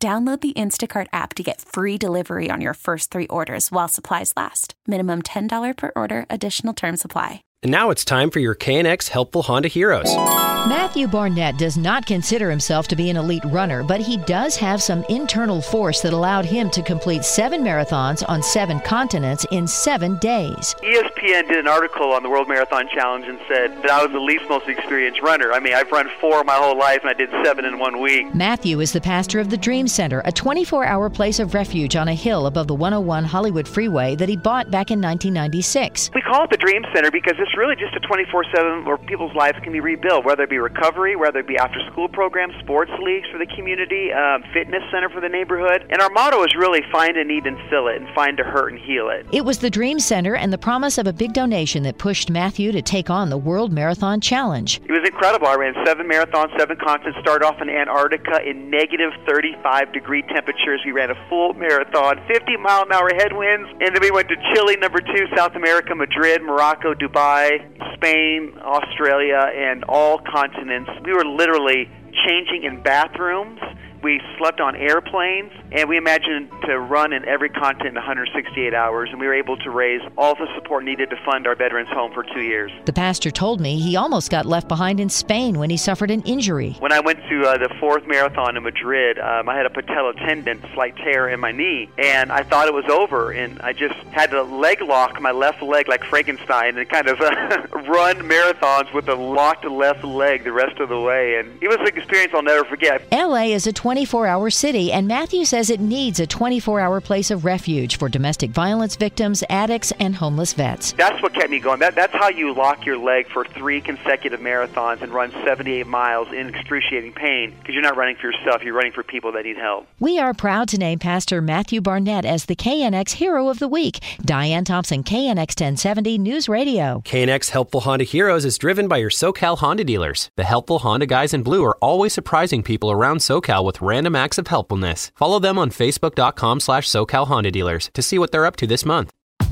Download the Instacart app to get free delivery on your first three orders while supplies last. Minimum $10 per order. Additional terms apply. And now it's time for your KNX Helpful Honda Heroes. Matthew Barnett does not consider himself to be an elite runner, but he does have some internal force that allowed him to complete 7 marathons on 7 continents in 7 days. ESPN did an article on the World Marathon Challenge and said that I was the least most experienced runner. I mean, I've run 4 my whole life, and I did 7 in 1 week. Matthew is the pastor of the Dream Center, a 24-hour place of refuge on a hill above the 101 Hollywood Freeway that he bought back in 1996. We call it the Dream Center because it's really just a 24/7 where people's lives can be rebuilt, whether it be recovery, whether it be after-school programs, sports leagues for the community, fitness center for the neighborhood. And our motto is really find a need and fill it, and find a hurt and heal it. It was the Dream Center and the promise of a big donation that pushed Matthew to take on the World Marathon Challenge. It was incredible. I ran 7 marathons, 7 continents, started off in Antarctica in negative 35-degree temperatures. We ran a full marathon, 50-mile-an-hour headwinds, and then we went to Chile, number 2, South America, Madrid, Morocco, Dubai, Spain, Australia, and all continents. We were literally changing in bathrooms. We slept on airplanes, and we imagined to run in every continent in 168 hours, and we were able to raise all the support needed to fund our veterans' home for 2 years. The pastor told me he almost got left behind in Spain when he suffered an injury. When I went to the 4th marathon in Madrid, I had a patella tendon, slight tear in my knee, and I thought it was over, and I just had to leg lock my left leg like Frankenstein and kind of run marathons with a locked left leg the rest of the way, and it was an experience I'll never forget. L.A. is a 24-hour city, and Matthew says it needs a 24-hour place of refuge for domestic violence victims, addicts, and homeless vets. That's what kept me going. That's how you lock your leg for 3 consecutive marathons and run 78 miles in excruciating pain, because you're not running for yourself, you're running for people that need help. We are proud to name Pastor Matthew Barnett as the KNX Hero of the Week. Diane Thompson, KNX 1070 News Radio. KNX Helpful Honda Heroes is driven by your SoCal Honda dealers. The helpful Honda guys in blue are always surprising people around SoCal with random acts of helpfulness. Follow them on Facebook.com/SoCal Honda Dealers to see what they're up to this month.